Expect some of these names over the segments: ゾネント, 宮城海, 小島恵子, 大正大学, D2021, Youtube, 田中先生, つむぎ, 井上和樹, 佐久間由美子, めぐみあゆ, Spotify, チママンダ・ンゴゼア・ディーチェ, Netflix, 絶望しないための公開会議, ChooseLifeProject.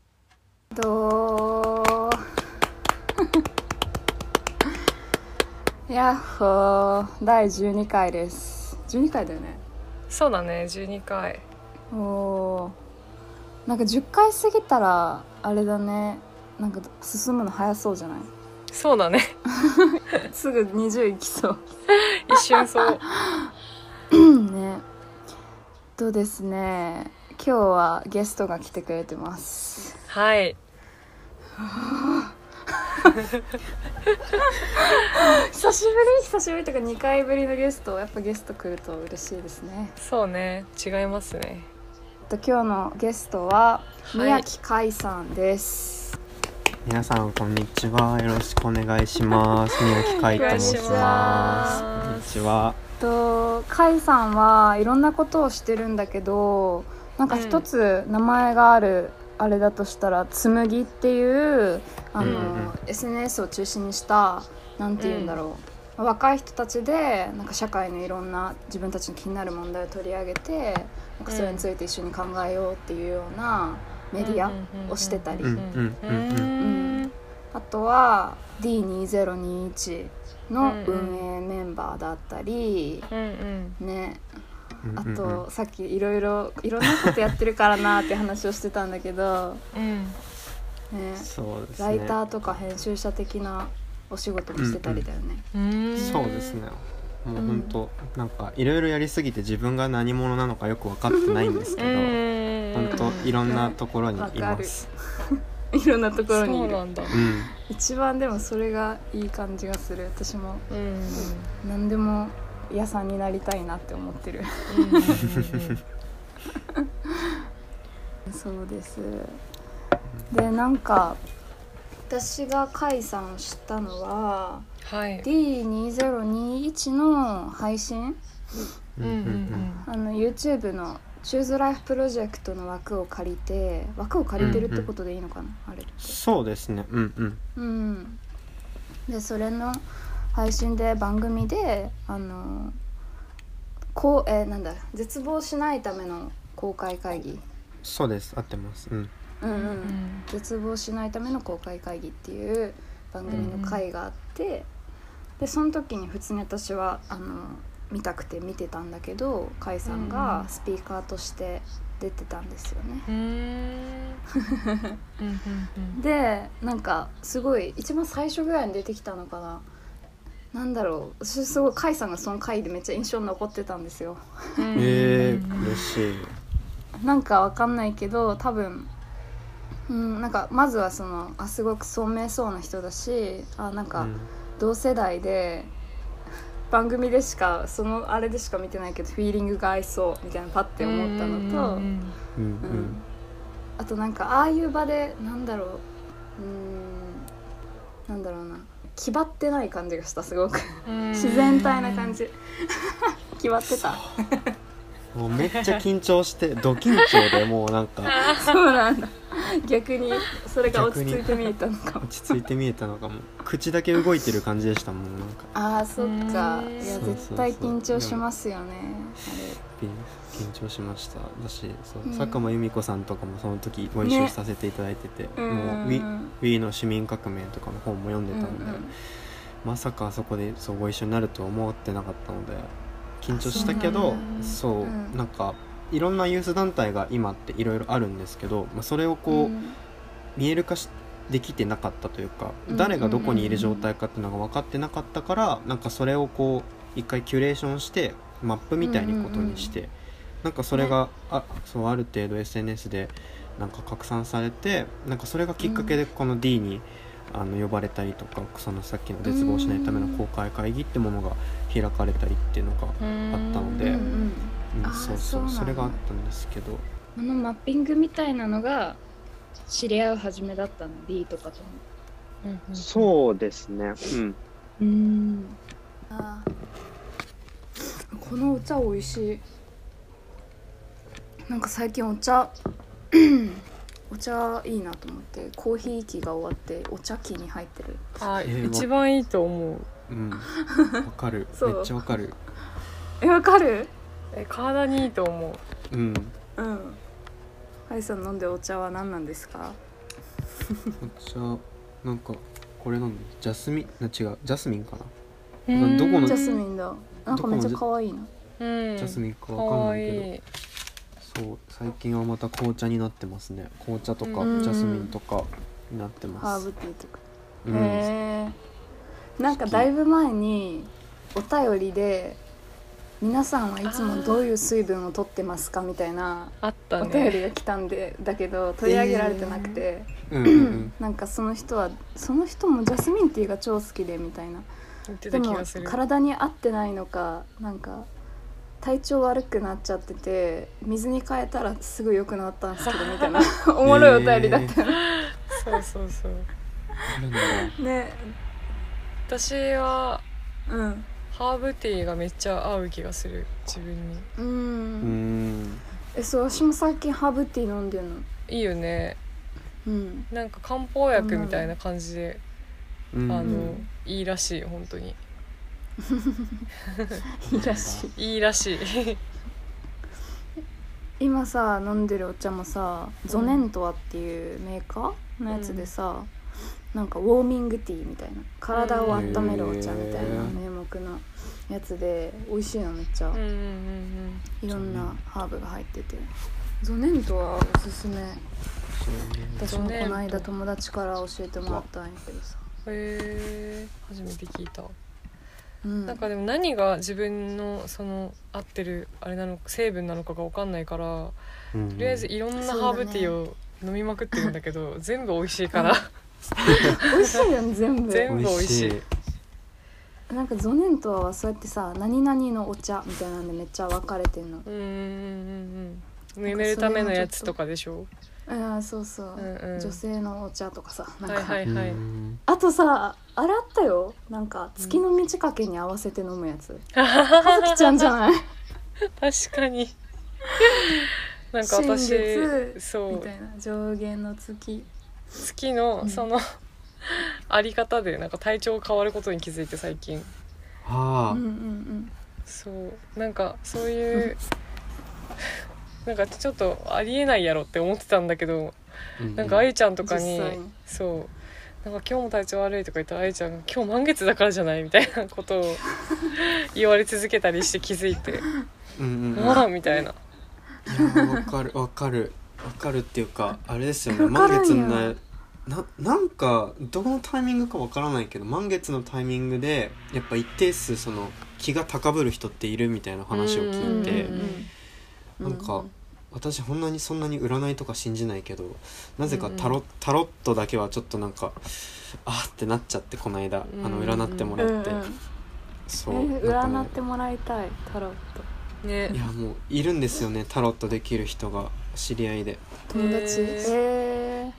やっほー、第12回です。12回だよね。そうだね、12回。おー、なんか10回過ぎたらあれだね、なんか進むの早そうじゃない？そうだねすぐ20いきそう一瞬そうね。とですね、今日はゲストが来てくれてます。はい。久しぶりとか2回ぶりのゲスト、やっぱゲスト来ると嬉しいですね。そうね、違いますね。今日のゲストは宮城海さんです、はい、皆さんこんにちは、よろしくお願いします。宮城海と申します。こんにちは。海さんはいろんなことをしてるんだけど、なんか一つ名前がある、あれだとしたらつむぎっていうSNS を中心にしたなんていうんだろう、若い人たちでなんか社会のいろんな自分たちの気になる問題を取り上げて、なんかそれについて一緒に考えようっていうようなメディアをしてたり、あとは D2021 の運営メンバーだったり、ね、あとさっきいろんなことやってるからなって話をしてたんだけど、ね、そうですね、ライターとか編集者的なお仕事もしてたりだよね、そうですね。もう本当、なんかいろいろやりすぎて自分が何者なのかよく分かってないんですけど、本当いろんなところにいます、いろんなところにいる。そうなんだ、一番でもそれがいい感じがする。私も、何でも屋さんになりたいなって思ってるそうです。で、なんか私が海さんを知ったのは、はい、D2021 の配信、YouTube の ChooseLifeProject の枠を借りてるってことでいいのかな、あれって。そうですね、で、それの配信で番組で絶望しないための公開会議。そうです、合ってます、絶望しないための公開会議っていう番組の会があって、でその時に普通に私は見たくて見てたんだけど、海さんがスピーカーとして出てたんですよね、で、なんかすごい一番最初ぐらいに出てきたのかな、なんだろう、私すごい海さんがその回でめっちゃ印象に残ってたんですよ嬉しい。なんかわかんないけど、多分、なんかまずはそのすごく聡明そうな人だし、なんか同世代で、番組でしかそのあれでしか見てないけどフィーリングが合いそうみたいなパッて思ったのと、あとなんかああいう場でなんだろうな気張ってない感じがした、すごく自然体な感じ気張ってたもうめっちゃ緊張してド緊張で、もうなんかそうなんだ、逆にそれが落ち着いて見えたのかも口だけ動いてる感じでしたもん、なんかそっか。いや、絶対緊張しますよね。緊張しました。私、佐久間由美子さんとかもその時ご一緒させていただいてて、もうウィーの市民革命とかの本も読んでたので、まさかあそこでそうご一緒になると思ってなかったので緊張したけど、そうなんかいろんなユース団体が今っていろいろあるんですけど、それをこう見える化できてなかったというか、誰がどこにいる状態かっていうのが分かってなかったから、なんかそれをこう一回キュレーションしてマップみたいなことにして、なんかそれが、そうある程度 SNS でなんか拡散されて、なんかそれがきっかけでこの D に呼ばれたりとか、そのさっきの絶望しないための公開会議ってものが開かれたりっていうのがあったので、それがあったんですけど、あのマッピングみたいなのが知り合う初めだったの D とかとも、うんうん、そうですね、あ、このお茶美味しい。なんか最近お茶いいなと思って、コーヒー機が終わってお茶機に入ってる。あ、一番いいと思う。わかるめっちゃわかる。わかる、体にいいと思う。ハイさん飲んでお茶は何なんですか？お茶なんかこれなんだ、ジャスミンかな。どこのジャスミンだ。なんかめっちゃ可愛いな。ジャスミンかわかんないけど。いいそう最近はまた紅茶になってますね。紅茶とかジャスミンとかになってます。ハーブティーとか。へえ。なんかだいぶ前にお便りで。皆さんはいつもどういう水分を取ってますかみたいなお便りが来たんで、だけど取り上げられてなくて、なんかその人もジャスミンティーが超好きでみたいな、でも体に合ってないのか、なんか体調悪くなっちゃってて水に変えたらすぐ良くなったんですけどみたいなおもろいお便りだったよね。そうね、私はハーブティーがめっちゃ合う気がする、自分に。そう、私も最近ハーブティー飲んでるの。いいよね。なんか漢方薬みたいな感じで、いいらしい、本当に。いいらしい。いいらしい。今さ飲んでるお茶もさ、ゾネントアっていうメーカーのやつでさ、なんかウォーミングティーみたいな、体を温めるお茶みたいな名目のやつで、美味しいのめっちゃ、いろんなハーブが入ってて、ゾネントはおすすめ。私もこの間友達から教えてもらったんやけどさ。初めて聞いた。なんかでも何が自分のその合ってるあれなのか、成分なのかが分かんないから、とりあえずいろんなハーブティーを飲みまくってるんだけど、全部美味しいから。美味しいよね、全部美味しい。なんかゾネントはそうやってさ、何々のお茶みたいなんでめっちゃ分かれてんの。眠るためのやつとかでしょ。そうそう、女性のお茶とかさ、なんか、あとさあれあったよ、なんか月の満ち欠けに合わせて飲むやつ。葉月ちゃんじゃない？確かに。なんか私そうみたいな、上限の月のそのあり方でなんか体調変わることに気づいて最近。そうなんかそういうなんかちょっとありえないやろって思ってたんだけど、なんかあゆちゃんとかにそうなんか今日も体調悪いとか言ったら、あゆちゃんが今日満月だからじゃないみたいなことを言われ続けたりして気づいて、あみたいな。わかるっていうか、あれですよね、満月のなんかどのタイミングかわからないけど、満月のタイミングでやっぱ一定数その気が高ぶる人っているみたいな話を聞いて、なんか私そんなに占いとか信じないけど、なぜかタロットだけはちょっとなんかあーってなっちゃって、この間占ってもらって、占ってもらいたいタロット、いやもういるんですよね、タロットできる人が。知り合いで友達、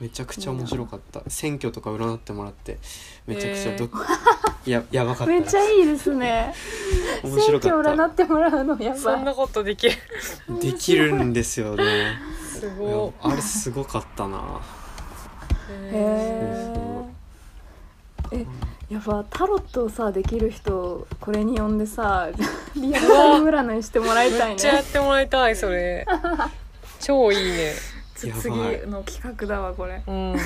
めちゃくちゃ面白かった。選挙とか占ってもらってめちゃくちゃやばかった。めっちゃいいですね。面白かった。選挙占ってもらうのやばい。そんなことできる。できるんですよね。すごい。あれすごかったな。やば、タロットをさできる人これに呼んでさリアルタイム占いしてもらいたいね。めっちゃやってもらいたいそれ。超いいね。次の企画だわこれ。ちょっ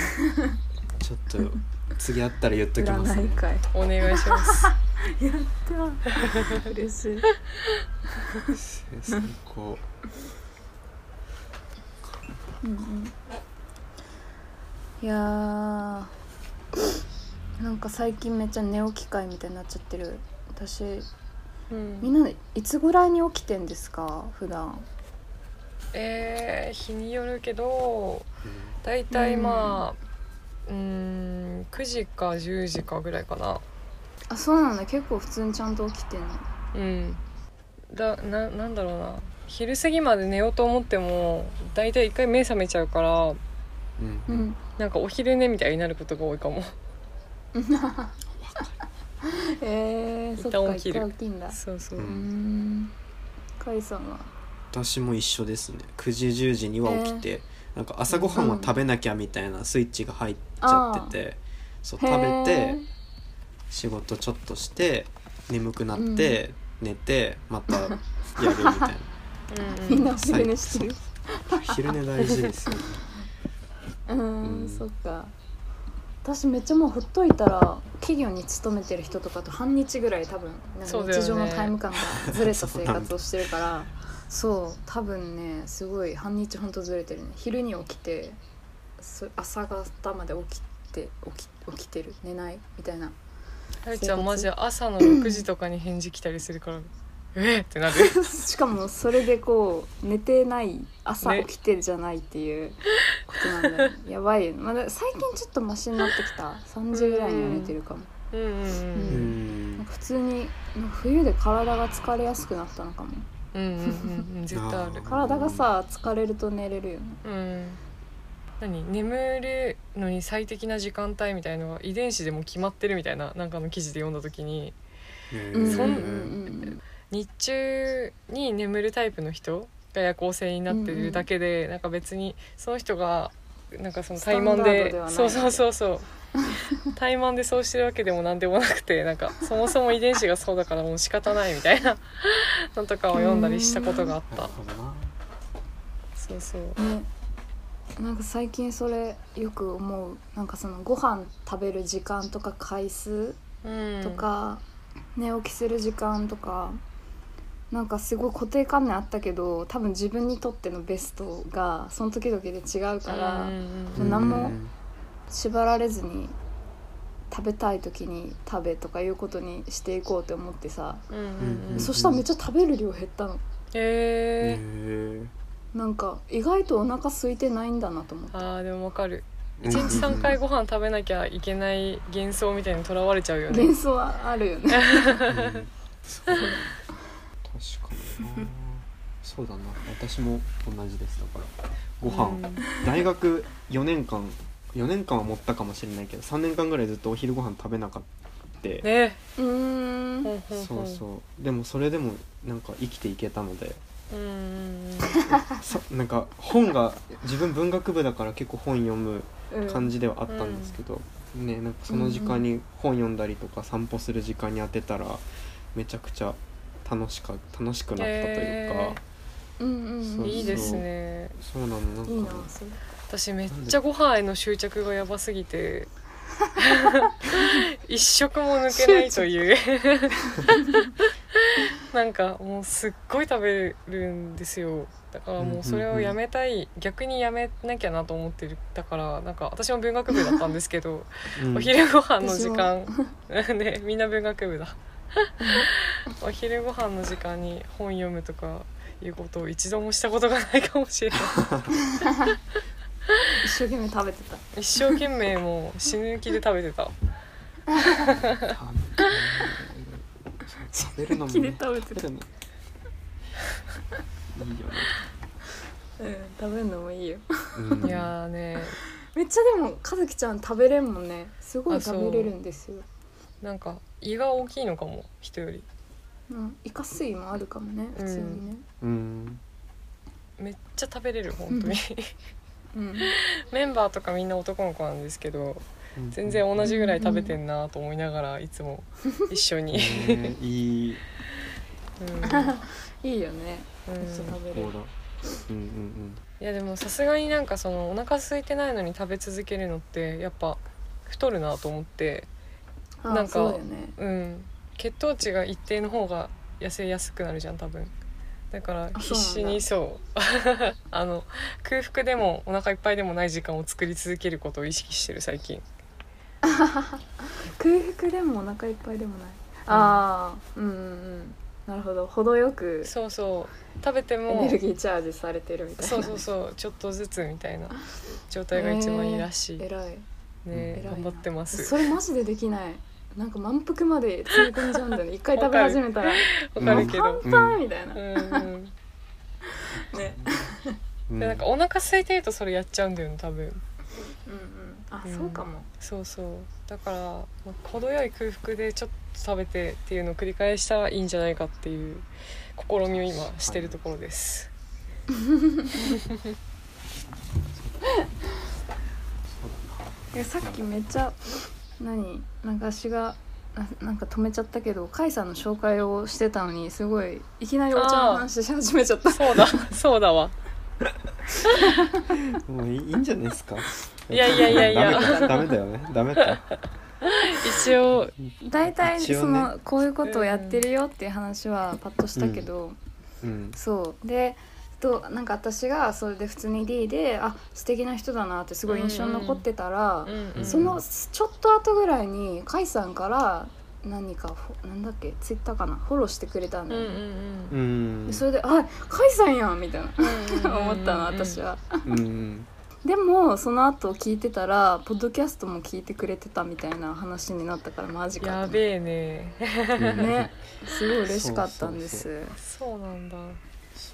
と次会ったら言っときますね。お願いします。やった。嬉しい。最高。いやー、なんか最近めっちゃ寝起き会みたいになっちゃってる。私、みんないつぐらいに起きてんですか普段？日によるけど、だいたいまあ、9時か10時かぐらいかな。あ、そうなんだ。結構普通にちゃんと起きてんの。うん。なんだろうな。昼過ぎまで寝ようと思ってもだいたい一回目覚めちゃうから、うん、なんかお昼寝みたいになることが多いかも。そっか、一回起きんだ。そうそう。カイさんは？私も一緒ですね。9時10時には起きて、なんか朝ごはんは食べなきゃみたいなスイッチが入っちゃってて、そう食べて仕事ちょっとして眠くなって、寝てまたやるみたいな。みんな昼寝してる。昼寝大事ですよね。そっか。私めっちゃもうほっといたら企業に勤めてる人とかと半日ぐらい多分なんか日常のタイム感がずれた生活をしてるからそう多分ねすごい半日ほんとずれてるね。昼に起きて朝方まで起きてる寝ないみたいな。はるちゃんマジ朝の6時とかに返事来たりするからってなる。しかもそれでこう寝てない朝起きてじゃないっていうことなんだよ、ね、やばいよ、ま、だ最近ちょっとマシになってきた。3時ぐらいには寝てるかも。なんか普通に冬で体が疲れやすくなったのかも。絶対ある。体がさ疲れると寝れるよね。眠るのに最適な時間帯みたいなのは遺伝子でも決まってるみたいな、なんかの記事で読んだ時に、日中に眠るタイプの人が夜行性になってるだけで、なんか別にその人がなんかその怠慢で怠慢でそうしてるわけでもなんでもなくて、なんかそもそも遺伝子がそうだからもう仕方ないみたいなのとかを読んだりしたことがあった。そうそう、なんか最近それよく思う。なんかそのご飯食べる時間とか回数とか、寝起きする時間とかなんかすごい固定観念あったけど、多分自分にとってのベストがその時々で違うから、何も縛られずに食べたい時に食べとかいうことにしていこうって思ってさ、そしたらめっちゃ食べる量減ったの。なんか意外とお腹空いてないんだなと思って。でもわかる。1日3回ご飯食べなきゃいけない幻想みたいにとらわれちゃうよね。幻想はあるよね。そう確かにな。そうだな、私も同じです。だからご飯、大学4年間は持ったかもしれないけど3年間ぐらいずっとお昼ご飯食べなかったね。そうそう。でもそれでもなんか生きていけたので、なんか本が自分文学部だから結構本読む感じではあったんですけど、なんかその時間に本読んだりとか散歩する時間に当てたらめちゃくちゃ楽しくなったというか、いいですね。そうなの。なんかいいな。私めっちゃご飯への執着がやばすぎて一食も抜けないというなんかもうすっごい食べるんですよ。だからもうそれをやめたい、逆にやめなきゃなと思ってる。だからなんか私も文学部だったんですけど、お昼ご飯の時間ねみんな文学部だお昼ご飯の時間に本読むとかいうことを一度もしたことがないかもしれない一生懸命食べてた。一生懸命もう死ぬ気で食べてた食べるのもね。いいよね。食べるのもいいよ。いやね。めっちゃでもかずきちゃん食べれんもんね。すごい食べれるんですよ。なんか胃が大きいのかも人より。胃下垂もあるかもね。普通にね。めっちゃ食べれる本当に。メンバーとかみんな男の子なんですけど。全然同じぐらい食べてんなと思いながらいつも一緒にいいいいよね。いやでもさすがになんかそのお腹空いてないのに食べ続けるのってやっぱ太るなと思って、なんか血糖値が一定の方が痩せやすくなるじゃん多分。だから必死に空腹でもお腹いっぱいでもない時間を作り続けることを意識してる最近。空腹でもお腹いっぱいでもない。なるほど。程よくそうそう食べてもエネルギーチャージされてるみたいな。そうそうそうちょっとずつみたいな状態が一番いいらしい。えらい。ね、頑張ってます。それマジでできない。なんか満腹まで詰め込んじゃうんだよね一回食べ始めたらパンパンみたいな、ね、でなんかお腹空いてるとそれやっちゃうんだよね多分、あ、そうかも。そうそう、だから、まあ、程よい空腹でちょっと食べてっていうのを繰り返したらいいんじゃないかっていう試みを今してるところです。いや、さっきめっちゃ私がなんか止めちゃったけど、カイさんの紹介をしてたのにすごいいきなりお茶の話し始めちゃった。そうだわもういいんじゃないですか。いやダメだよね。一応大体その、ね、こういうことをやってるよっていう話はパッとしたけど、そうでと、なんか私がそれで普通に D で素敵な人だなってすごい印象に残ってたら、そのちょっと後ぐらいにカイさんから何かなんだっけツイッターかなフォローしてくれたんだよね、でそれでカイさんやんみたいな思ったの私は。でもその後聞いてたらポッドキャストも聞いてくれてたみたいな話になったから、マジかやべえ ねすごい嬉しかったんです。そうなんだ。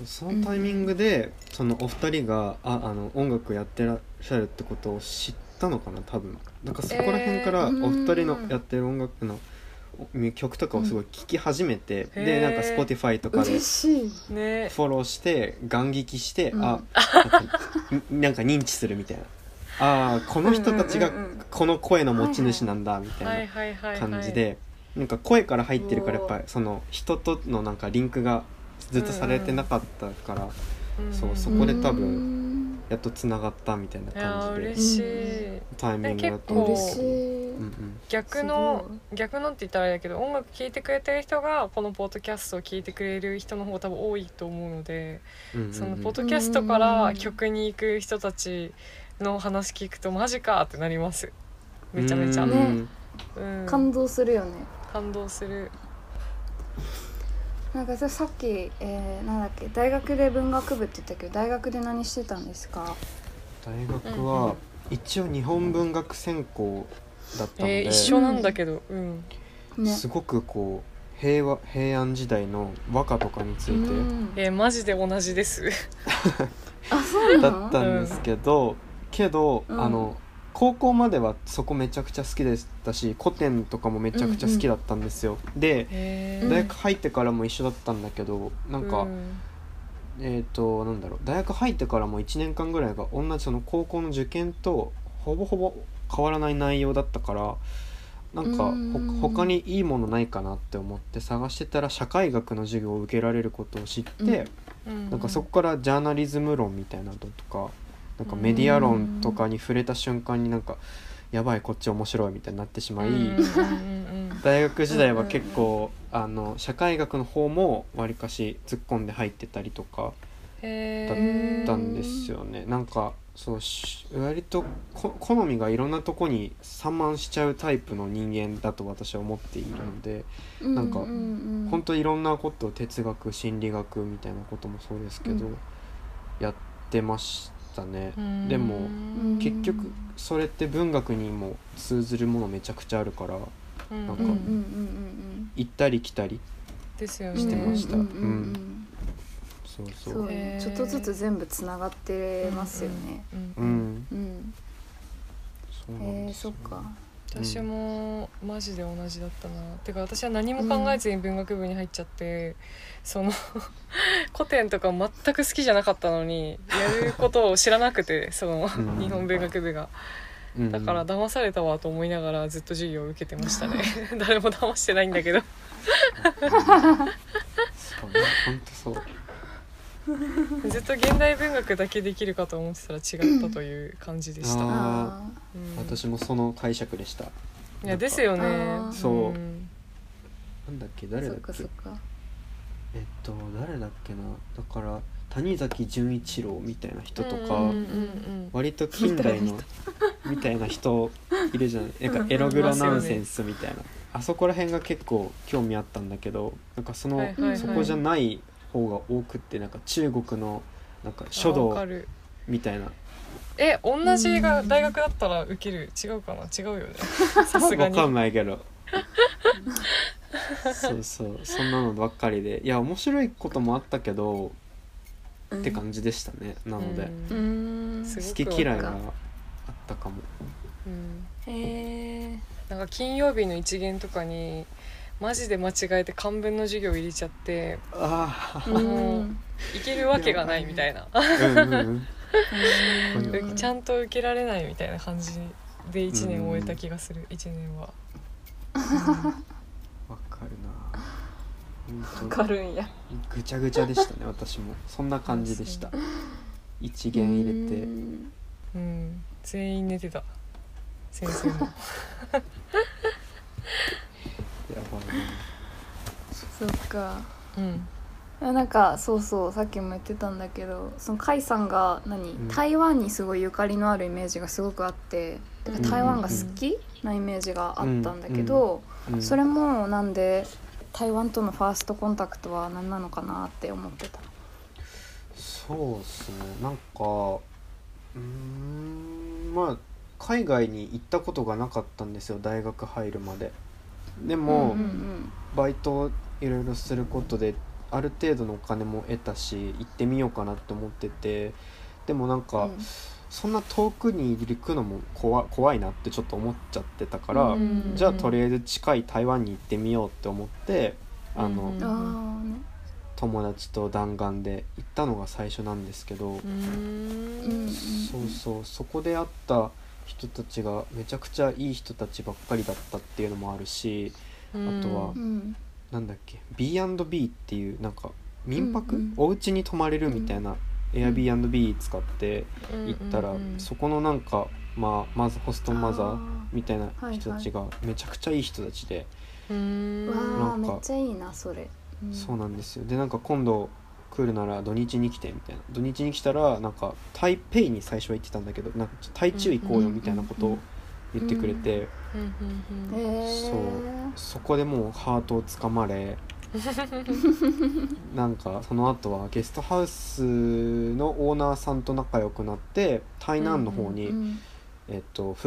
そのタイミングでそのお二人が音楽やってらっしゃるってことを知ったのかな多分。なんかそこら辺からお二人のやってる音楽の曲とかをすごい聴き始めて、でなんか Spotify とかでフォローして眼劇して、なんか認知するみたいな、この人たちがこの声の持ち主なんだみたいな感じで、なんか声から入ってるからやっぱりその人とのなんかリンクがずっとされてなかったから、そこで多分やっとつながったみたいな感じで、嬉しいタイミングだったんですけど、逆のって言ったらあれだけど、音楽聴いてくれてる人がこのポッドキャストを聴いてくれる人の方が多分多いと思うので、そのポッドキャストから曲に行く人たちの話聞くとマジかってなります。めちゃめちゃ、感動するよね。感動する。なんかさっき、なんだっけ大学で文学部って言ったけど、大学で何してたんですか？大学は一応日本文学専攻だったので、一緒なんだけど、すごくこう平安時代の和歌とかについて、マジで同じですだったんですけど、高校まではそこめちゃくちゃ好きでしたし、古典とかもめちゃくちゃ好きだったんですよ、で大学入ってからも一緒だったんだけど、なんか、なんだろう、大学入ってからも1年間ぐらいが同じその高校の受験とほぼほぼ変わらない内容だったから、なんか他にいいものないかなって思って探してたら社会学の授業を受けられることを知って、なんかそこからジャーナリズム論みたいなのとか、なんかメディア論とかに触れた瞬間になんかやばいこっち面白いみたいになってしまい、大学時代は結構社会学の方もわりかし突っ込んで入ってたりとかだったんですよね。なんかそう割と好みがいろんなとこに散漫しちゃうタイプの人間だと私は思っているので、なんか本当いろんなことを哲学心理学みたいなこともそうですけど、やってましたね。でも結局それって文学にも通ずるものめちゃくちゃあるから、なんか行ったり来たりしてました。そうちょっとずつ全部つながってますよね。そっか。私もマジで同じだったな。てか私は何も考えずに文学部に入っちゃって、その古典とか全く好きじゃなかったのにやることを知らなくてその日本文学部が、だから騙されたわと思いながらずっと授業を受けてましたね誰も騙してないんだけどそうずっと現代文学だけできるかと思ってたら違ったという感じでした。私もその解釈でした。いやですよね。なんだっけ誰だっけ。誰だっけな。だから谷崎潤一郎みたいな人とか、割と近代のみたいな人いるじゃない。なんかエログラナンセンスみたいな。あそこら辺が結構興味あったんだけど、なんかそこじゃない方が多くって、なんか中国のなんか書道みたいな同じが大学だったら受ける、違うかな、違うよねさすがに分かんないけどそうそう、そんなのばっかりで、いや面白いこともあったけど、うん、って感じでしたね。なので、うん、好き嫌いがあったかも、うん、なんか金曜日の一限とかにマジで間違えて漢文の授業入れちゃって、あもういけるわけがないみたいなちゃんと受けられないみたいな感じで1年終えた気がする、1年は。わかるな、わかるんや、ぐちゃぐちゃでしたね私もそんな感じでした。一限入れて、うん、全員寝てた先生もやばいな。そっか、うん、なんかそうそう、さっきも言ってたんだけど、その海さんが台湾にすごいゆかりのあるイメージがすごくあって、うん、台湾が好きなイメージがあったんだけど、うんうん、それもなんで台湾とのファーストコンタクトは何なのかなって思ってた。そうですね、なんかまあ海外に行ったことがなかったんですよ、大学入るまで。でも、うんうんうん、バイトをいろいろすることである程度のお金も得たし、行ってみようかなって思ってて、でもなんか、うん、そんな遠くに行くのも怖いなってちょっと思っちゃってたから、うんうんうん、じゃあとりあえず近い台湾に行ってみようって思って、うんうん、友達と弾丸で行ったのが最初なんですけど、うん、そうそう、そこで会った人たちがめちゃくちゃいい人たちばっかりだったっていうのもあるし、あとは、うん、なんだっけ B&B っていうなんか民泊、うんうん、お家に泊まれるみたいな、うん、Airbnb 使って行ったら、うんうんうん、そこのなんか、まあ、まずホストマザーみたいな人たちがめちゃくちゃいい人たちで、はいはい、なんかわーめっちゃいいなそれ、うん、そうなんですよ。でなんか今度来るなら土日に来てみたいな、土日に来たらなんか台北に最初は行ってたんだけど、なんか台中行こうよみたいなことを言ってくれて、そこでもうハートをつかまれなんかその後はゲストハウスのオーナーさんと仲良くなって、台南の方に、うんうんフ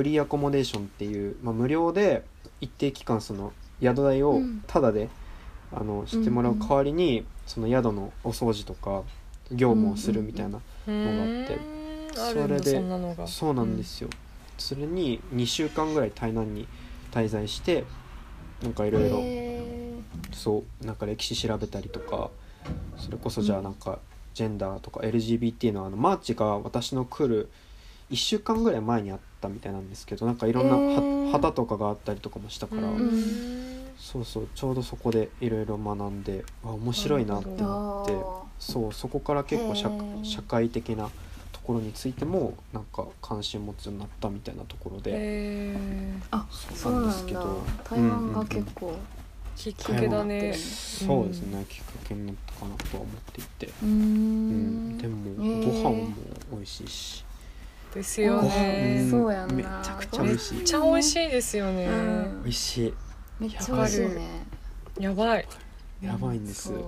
リーアコモデーションっていう、まあ、無料で一定期間その宿代をタダで、うんしてもらう代わりに、うんうん、その宿のお掃除とか業務をするみたいなのがあって、うんうん、それでそうなんですよ、うん、それに2週間ぐらい台南に滞在して、なんかいろいろそうなんか歴史調べたりとか、それこそじゃあなんかジェンダーとか LGBT のマーチが私の来る1週間ぐらい前にあったみたいなんですけど、なんかいろんな旗とかがあったりとかもしたから、うんそうそう、ちょうどそこでいろいろ学んで、あ面白いなって思って、そうそこから結構社会的なところについてもなんか関心持つようになったみたいなところで、あそうなんですけど、台湾が結構きっかけだね。そうですね、きっかけになったかなとは思っていて、うん、でもご飯も美味しいしですよね、そうやな、めちゃくちゃ美味しい、めっちゃ美味しいですよね、美味しい、めっちゃ美味しいね、やばいんです。なん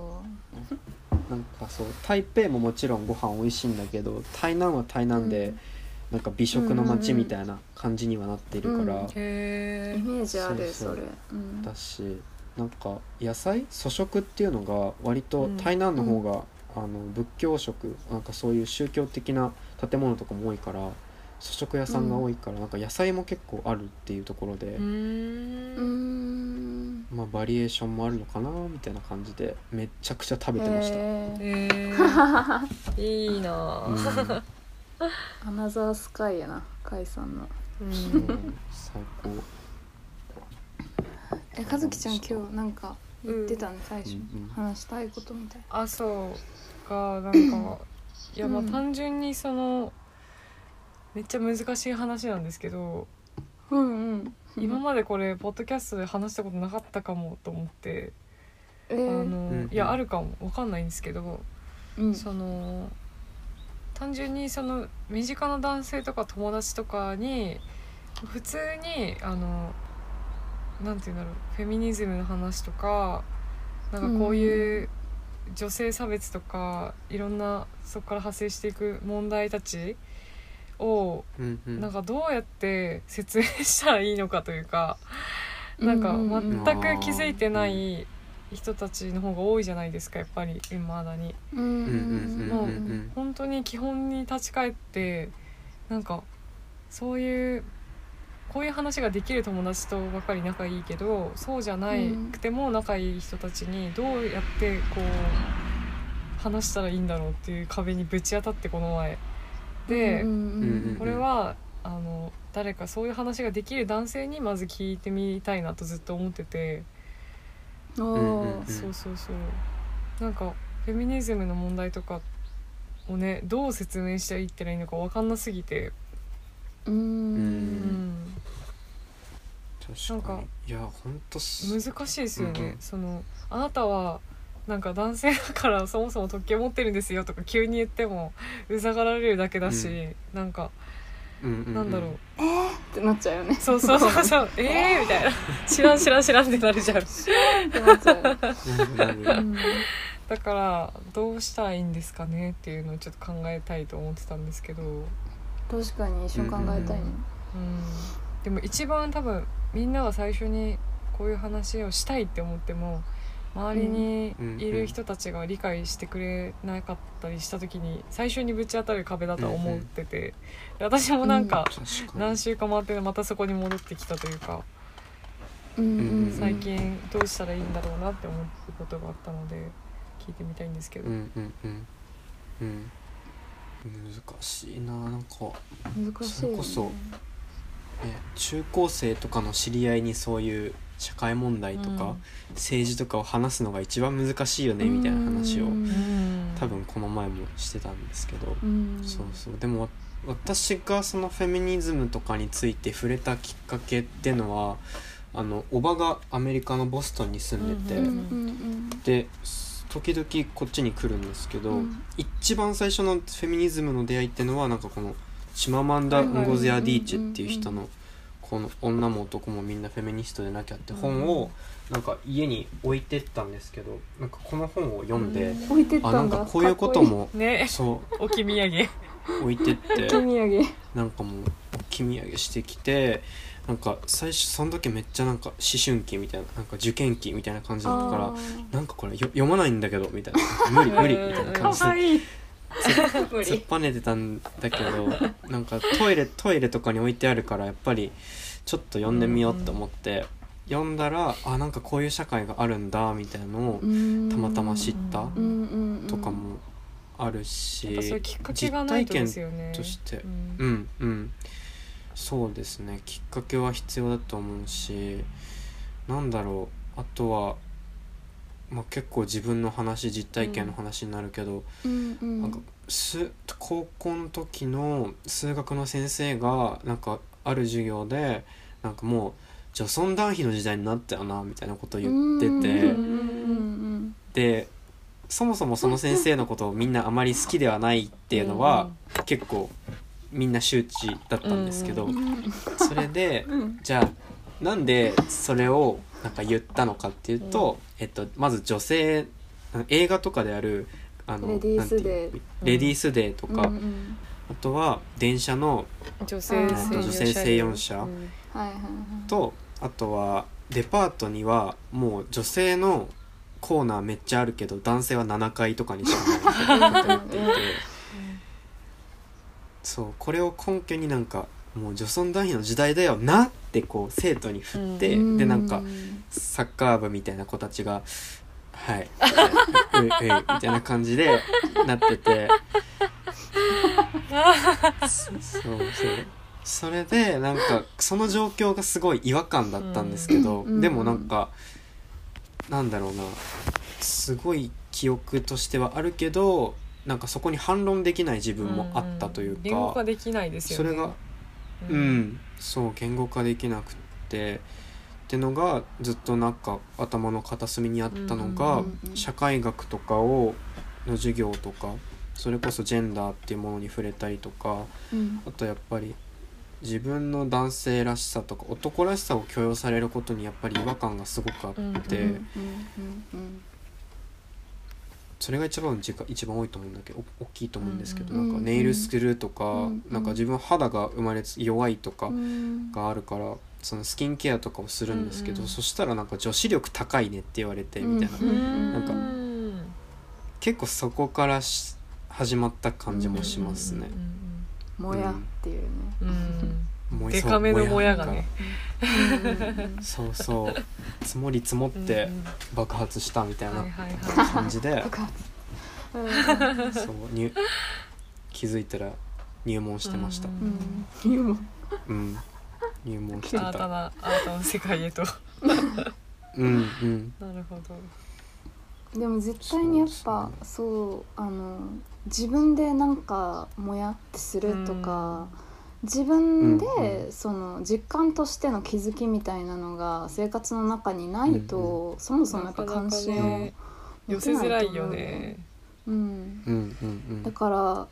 かそう台北ももちろんご飯美味しいんだけど、台南は台南で、うん、なんか美食の街みたいな感じにはなっているから、うんうん、へイメージあるそれ、うん、だしなんか野菜素食っていうのが割と台南の方が、うん、仏教食なんかそういう宗教的な建物とかも多いから、素食屋さんが多いから、うん、なんか野菜も結構あるっていうところで、まあ、バリエーションもあるのかなみたいな感じでめちゃくちゃ食べてました。いいな、うん、アナザースカイやなカイさんの、うん、最高かずきちゃん今日なんか言ってたね、最初、うんうん、話したいことみたいな。あそうか、なんかいやまあ単純にその、めっちゃ難しい話なんですけど、うんうん、今までこれポッドキャストで話したことなかったかもと思って、うん、いやあるかもわかんないんですけど、うん、その単純にその身近な男性とか友達とかに普通になんていうんだろう、フェミニズムの話とかなんかこういう女性差別とか、いろんなそこから派生していく問題たちをなんかどうやって説明したらいいのかというか、なんか全く気づいてない人たちの方が多いじゃないですか、やっぱり今だに。もう本当に基本に立ち返って、なんかそういうこういう話ができる友達とばかり仲いいけど、そうじゃなくても仲いい人たちにどうやってこう話したらいいんだろうっていう壁にぶち当たって、この前で、これは誰かそういう話ができる男性にまず聞いてみたいなとずっと思ってて、そうそうそう、なんかフェミニズムの問題とかをね、どう説明していったらいいのか分かんなすぎて、確かに、なんかいや本当難しいですよね、そのあなたはなんか男性だからそもそも特権持ってるんですよとか急に言ってもうざがられるだけだし、なんか、なんだろう、ってなっちゃうよね。そうそうそうそうみたいな知らんってなるじゃんってなっちゃう、だからどうしたらいいんですかねっていうのをちょっと考えたいと思ってたんですけど、確かに一緒考えたいね、でも一番多分みんなが最初にこういう話をしたいって思っても周りにいる人たちが理解してくれなかったりした時に最初にぶち当たる壁だと思ってて、私もなんか何週間回ってまたそこに戻ってきたというか、最近どうしたらいいんだろうなって思うことがあったので聞いてみたいんですけど、難しいな、なんか難しい、それこそ、中高生とかの知り合いにそういう社会問題とか政治とかを話すのが一番難しいよねみたいな話を多分この前もしてたんですけど、そうそう、でも私がそのフェミニズムとかについて触れたきっかけっていうのは、おばがアメリカのボストンに住んでて、で時々こっちに来るんですけど、一番最初のフェミニズムの出会いっていうのはなんかこのチママンダ・ンゴゼア・ディーチェっていう人のこの女も男もみんなフェミニストでなきゃって本をなんか家に置いてったんですけど、なんかこの本を読んで、あ、なんかこういうこともそう置き土産置いてってなんかもう置き土産してきて、なんか最初その時めっちゃなんか思春期みたいな、なんか受験期みたいな感じだったから、なんかこれ読まないんだけどみたいな、無理みたいな感じで突っぱねてたんだけど、なんかトイレとかに置いてあるからやっぱりちょっと読んでみようと思って読んだら、あ、なんかこういう社会があるんだみたいなのをたまたま知ったとかもあるし、実体験としてそうですね、きっかけは必要だと思うし、なんだろう、あとは結構自分の話、実体験の話になるけど、なんか高校の時の数学の先生がなんかある授業でなんかもう女尊男卑の時代になったよなみたいなことを言ってて、でそもそもその先生のことをみんなあまり好きではないっていうのは結構みんな周知だったんですけど、それでじゃあなんでそれをなんか言ったのかっていうと、まず女性、映画とかであるレディースデーとか、あとは電車の女性専用車と、あとはデパートにはもう女性のコーナーめっちゃあるけど男性は7階とかにしかないって言っていてそう、これを根拠になんかもう女尊男卑の時代だよなってこう生徒に振って、でなんかサッカー部みたいな子たちがはいみたいな感じでなっててそうそれでなんかその状況がすごい違和感だったんですけど、でもなんかなんだろうな、すごい記憶としてはあるけど、なんかそこに反論できない自分もあったというか、言語化できないですよね、それがそう言語化できなくてってのがずっとなんか頭の片隅にあったのが、社会学とかの授業とか、それこそジェンダーっていうものに触れたりとか、あとやっぱり自分の男性らしさとか男らしさを強要されることにやっぱり違和感がすごくあって、それが一番多いと思うんだけど、大きいと思うんですけど、なんかネイルするとか、なんか自分肌が生まれ弱いとかがあるから、そのスキンケアとかをするんですけど、そしたらなんか女子力高いねって言われてみたいな、なんか結構そこから始まった感じもしますね。もやっていうね、デカめのもやがねそうそう、積もり積もって爆発したみたいな感じで、気づいたら入門してました。入門、入門してた。新たな世界へとうんうん、なるほど。でも絶対にやっぱそう、自分でなんかもやってするとか、自分でその実感としての気づきみたいなのが生活の中にないと、そもそもやっぱ関心を寄せづらいよね。だから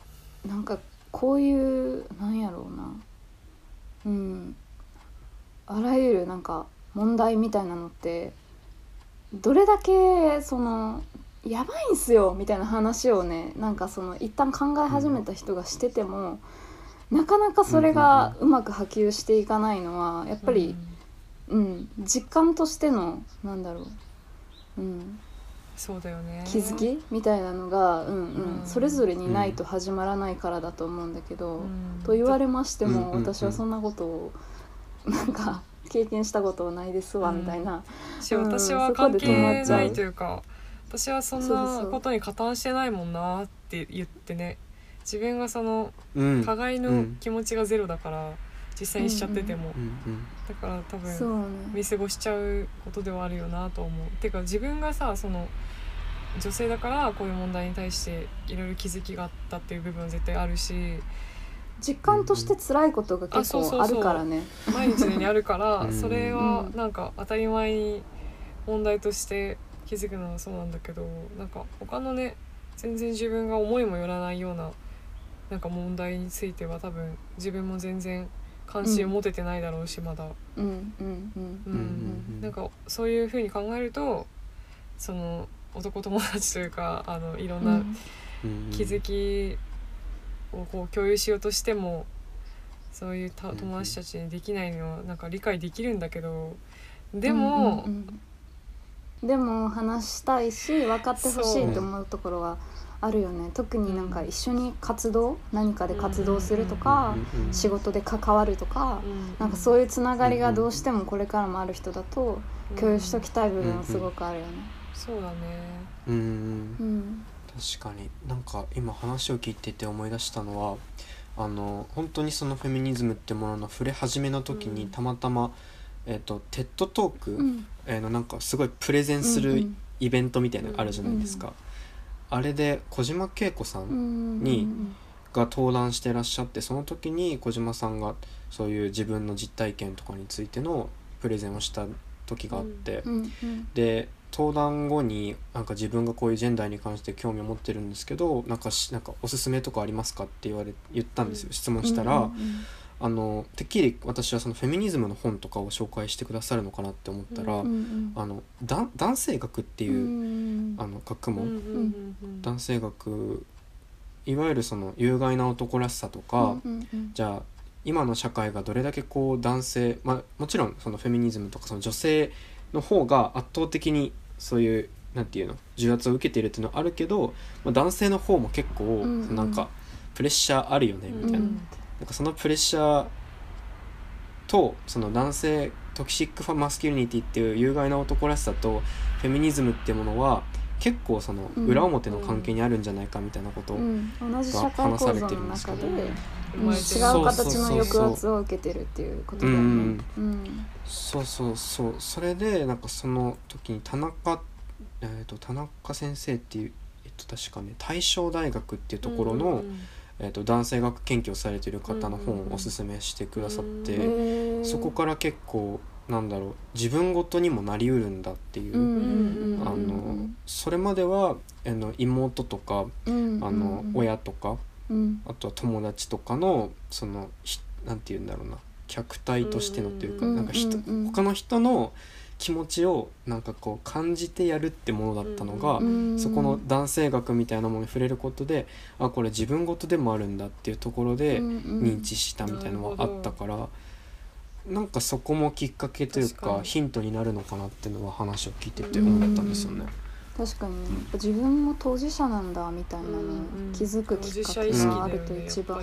なんかこういうなんやろうな、あらゆるなんか問題みたいなのってどれだけそのやばいんすよみたいな話をね、なんかその一旦考え始めた人がしてても、なかなかそれがうまく波及していかないのはやっぱり、実感としてのなんだろう、そうだよね、気づきみたいなのが、それぞれにないと始まらないからだと思うんだけど、と言われましても、私はそんなことをなんか経験したことはないですわみたいな、私は関係ないというか、私はそんなことに加担してないもんなって言ってね、自分がその加害の気持ちがゼロだから、実際にしちゃってても、だから多分見過ごしちゃうことではあるよなと思う。てか自分がさ、その女性だからこういう問題に対していろいろ気づきがあったっていう部分は絶対あるし、実感として辛いことが結構あるからね、毎日のようにあるからそれはなんか当たり前に問題として気づくのはそうなんだけど、なんか他のね、全然自分が思いもよらないようななんか問題については多分自分も全然関心を持ててないだろうし、まだなんかそういう風に考えると、その男友達というか、いろんな気づきをこう共有しようとしても、そういう友達たちにできないのはなんか理解できるんだけど、でも話したいし分かってほしいと思うところはあるよね。特になんか一緒に何かで活動するとか、仕事で関わるとか、なんかそういうつながりがどうしてもこれからもある人だと共有しときたい部分はすごくあるよね。そうだね、確かに。なんか今話を聞いてて思い出したのは、本当にそのフェミニズムってものの触れ始めの時に、たまたまテッドトーク、なんかすごいプレゼンするイベントみたいなのがあるじゃないですか、あれで小島恵子さんに、が登壇してらっしゃって、その時に小島さんがそういう自分の実体験とかについてのプレゼンをした時があって、で登壇後になんか自分がこういうジェンダーに関して興味を持ってるんですけど、なんかおすすめとかありますかって言ったんですよ、質問したら、てっきり私はそのフェミニズムの本とかを紹介してくださるのかなって思ったら、男性学っていう、学問、男性学、いわゆるその有害な男らしさとか、じゃあ今の社会がどれだけこう男性、もちろんそのフェミニズムとかその女性の方が圧倒的にそういうなんていうの重圧を受けているっていうのはあるけど、男性の方も結構なんかプレッシャーあるよねみたいな。なんかそのプレッシャーとその男性トキシックマスキュリニティっていう有害な男らしさとフェミニズムっていうものは結構その裏表の関係にあるんじゃないかみたいなことが話されてるんですけど、違う形の抑圧を受けてるっていうことだよね。そうそうそう。それでなんかその時に田中先生っていう、確かね大正大学っていうところの、男性学研究をされている方の本をおすすめしてくださって、そこから結構なんだろう、自分ごとにもなりうるんだっていう、それまでは妹とか、親とか、あとは友達とかのそのなんていうんだろうな、虐待としてのというか、なんか他の人の気持ちをなんかこう感じてやるってものだったのが、そこの男性学みたいなものに触れることで、あ、これ自分事でもあるんだっていうところで認知したみたいなのはあったから、なんかそこもきっかけというかヒントになるのかなっていうのは話を聞いてて思ったんですよね。確かに自分も当事者なんだみたいなのに気づくきっかけがあると一番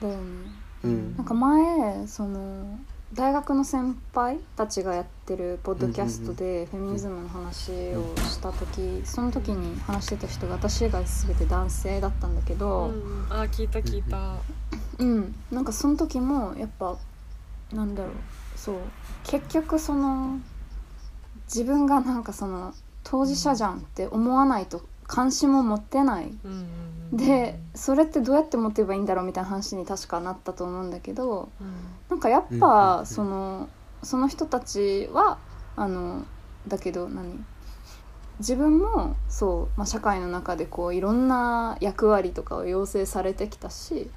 だよね。なんか前その大学の先輩たちがやってるポッドキャストでフェミニズムの話をした時、その時に話してた人が私以外全て男性だったんだけど、あ、聞いたなんかその時もやっぱなんだろう、そう結局その自分がなんかその当事者じゃんって思わないと関心も持ってない、でそれってどうやって持てばいいんだろうみたいな話に確かなったと思うんだけど、なんかやっぱその人たちはだけど自分もそう、社会の中でこういろんな役割とかを要請されてきたし、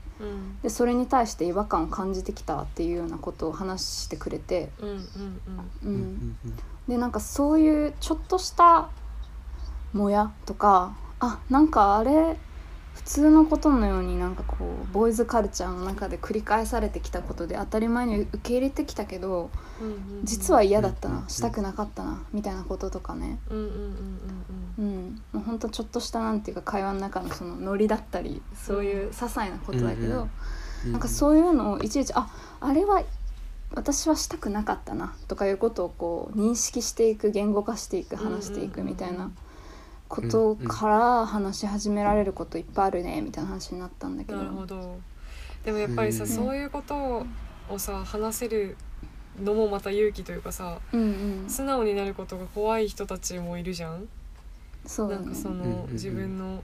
でそれに対して違和感を感じてきたっていうようなことを話してくれて、でなんかそういうちょっとしたもやとか、あ、なんかあれ普通のことのようになんかこうボーイズカルチャーの中で繰り返されてきたことで当たり前に受け入れてきたけど、実は嫌だったな、したくなかったなみたいなこととかね、もうほんとちょっとしたなんていうか会話の中のそのノリだったり、そういう些細なことだけど、なんかそういうのをいちいち、あ、あれは私はしたくなかったなとかいうことをこう認識していく、言語化していく、話していくみたいなことから話し始められることいっぱいあるねみたいな話になったんだけど、なるほど。でもやっぱりさ、そういうことをさ話せるのもまた勇気というかさ、素直になることが怖い人たちもいるじゃん。そうだね。なんかその自分の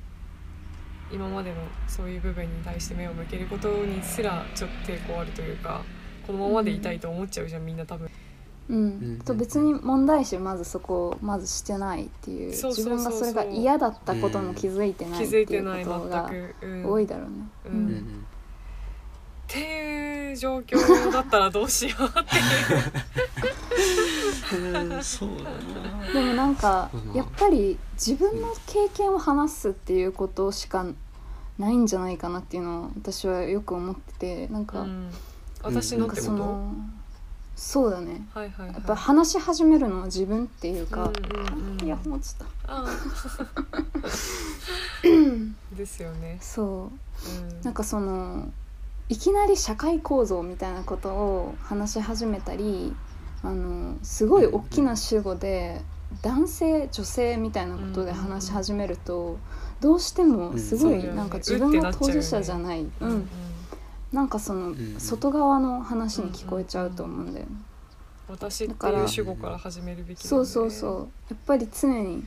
今までのそういう部分に対して目を向けることにすらちょっと抵抗あるというか、このままでいたいと思っちゃうじゃん、みんな多分。と別に問題視まずそこをまずしてないっていう、自分がそれが嫌だったことも気づいてないっていうことが多いだろうね、っていう状況だったらどうしようっていうそうだな。でもなんかやっぱり自分の経験を話すっていうことしかないんじゃないかなっていうのを私はよく思ってて、なんか、私のってこと？そうだね、やっぱ話し始めるのは自分っていうか、イヤホン落ちたですよね。なんかそのいきなり社会構造みたいなことを話し始めたり、すごい大きな主語で男性女性みたいなことで話し始めると、どうしてもすごいなんか自分が当事者じゃない、なんかその外側の話に聞こえちゃうと思うんだよね。私っていう主語から始めるべきだね。やっぱり常に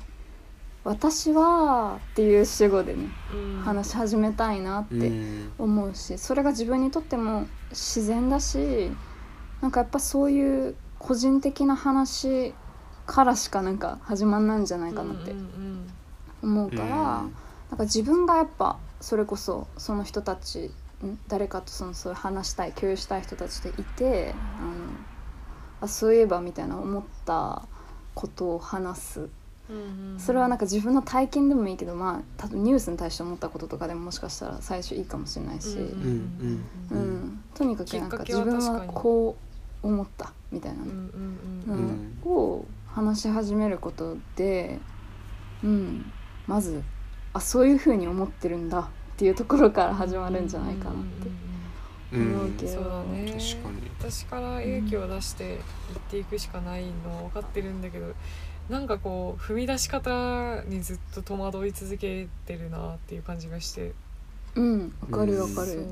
私はっていう主語でね、話し始めたいなって思うし、それが自分にとっても自然だし、なんかやっぱそういう個人的な話からしかなんか始まんないんじゃないかなって思うから、なんか自分がやっぱそれこそその人たち、誰かとそれ話したい、共有したい人たちでいて、あ、そういえばみたいな思ったことを話す、それはなんか自分の体験でもいいけど、多分ニュースに対して思ったこととかでももしかしたら最初いいかもしれないし、とにかくなんか自分はこう思ったみたいなのを話し始めることで、まず、あ、そういうふうに思ってるんだっていうところから始まるんじゃないかなって思うけど、私から勇気を出して行っていくしかないのは分かってるんだけど、なんかこう踏み出し方にずっと戸惑い続けてるなっていう感じがして、分かる分かる、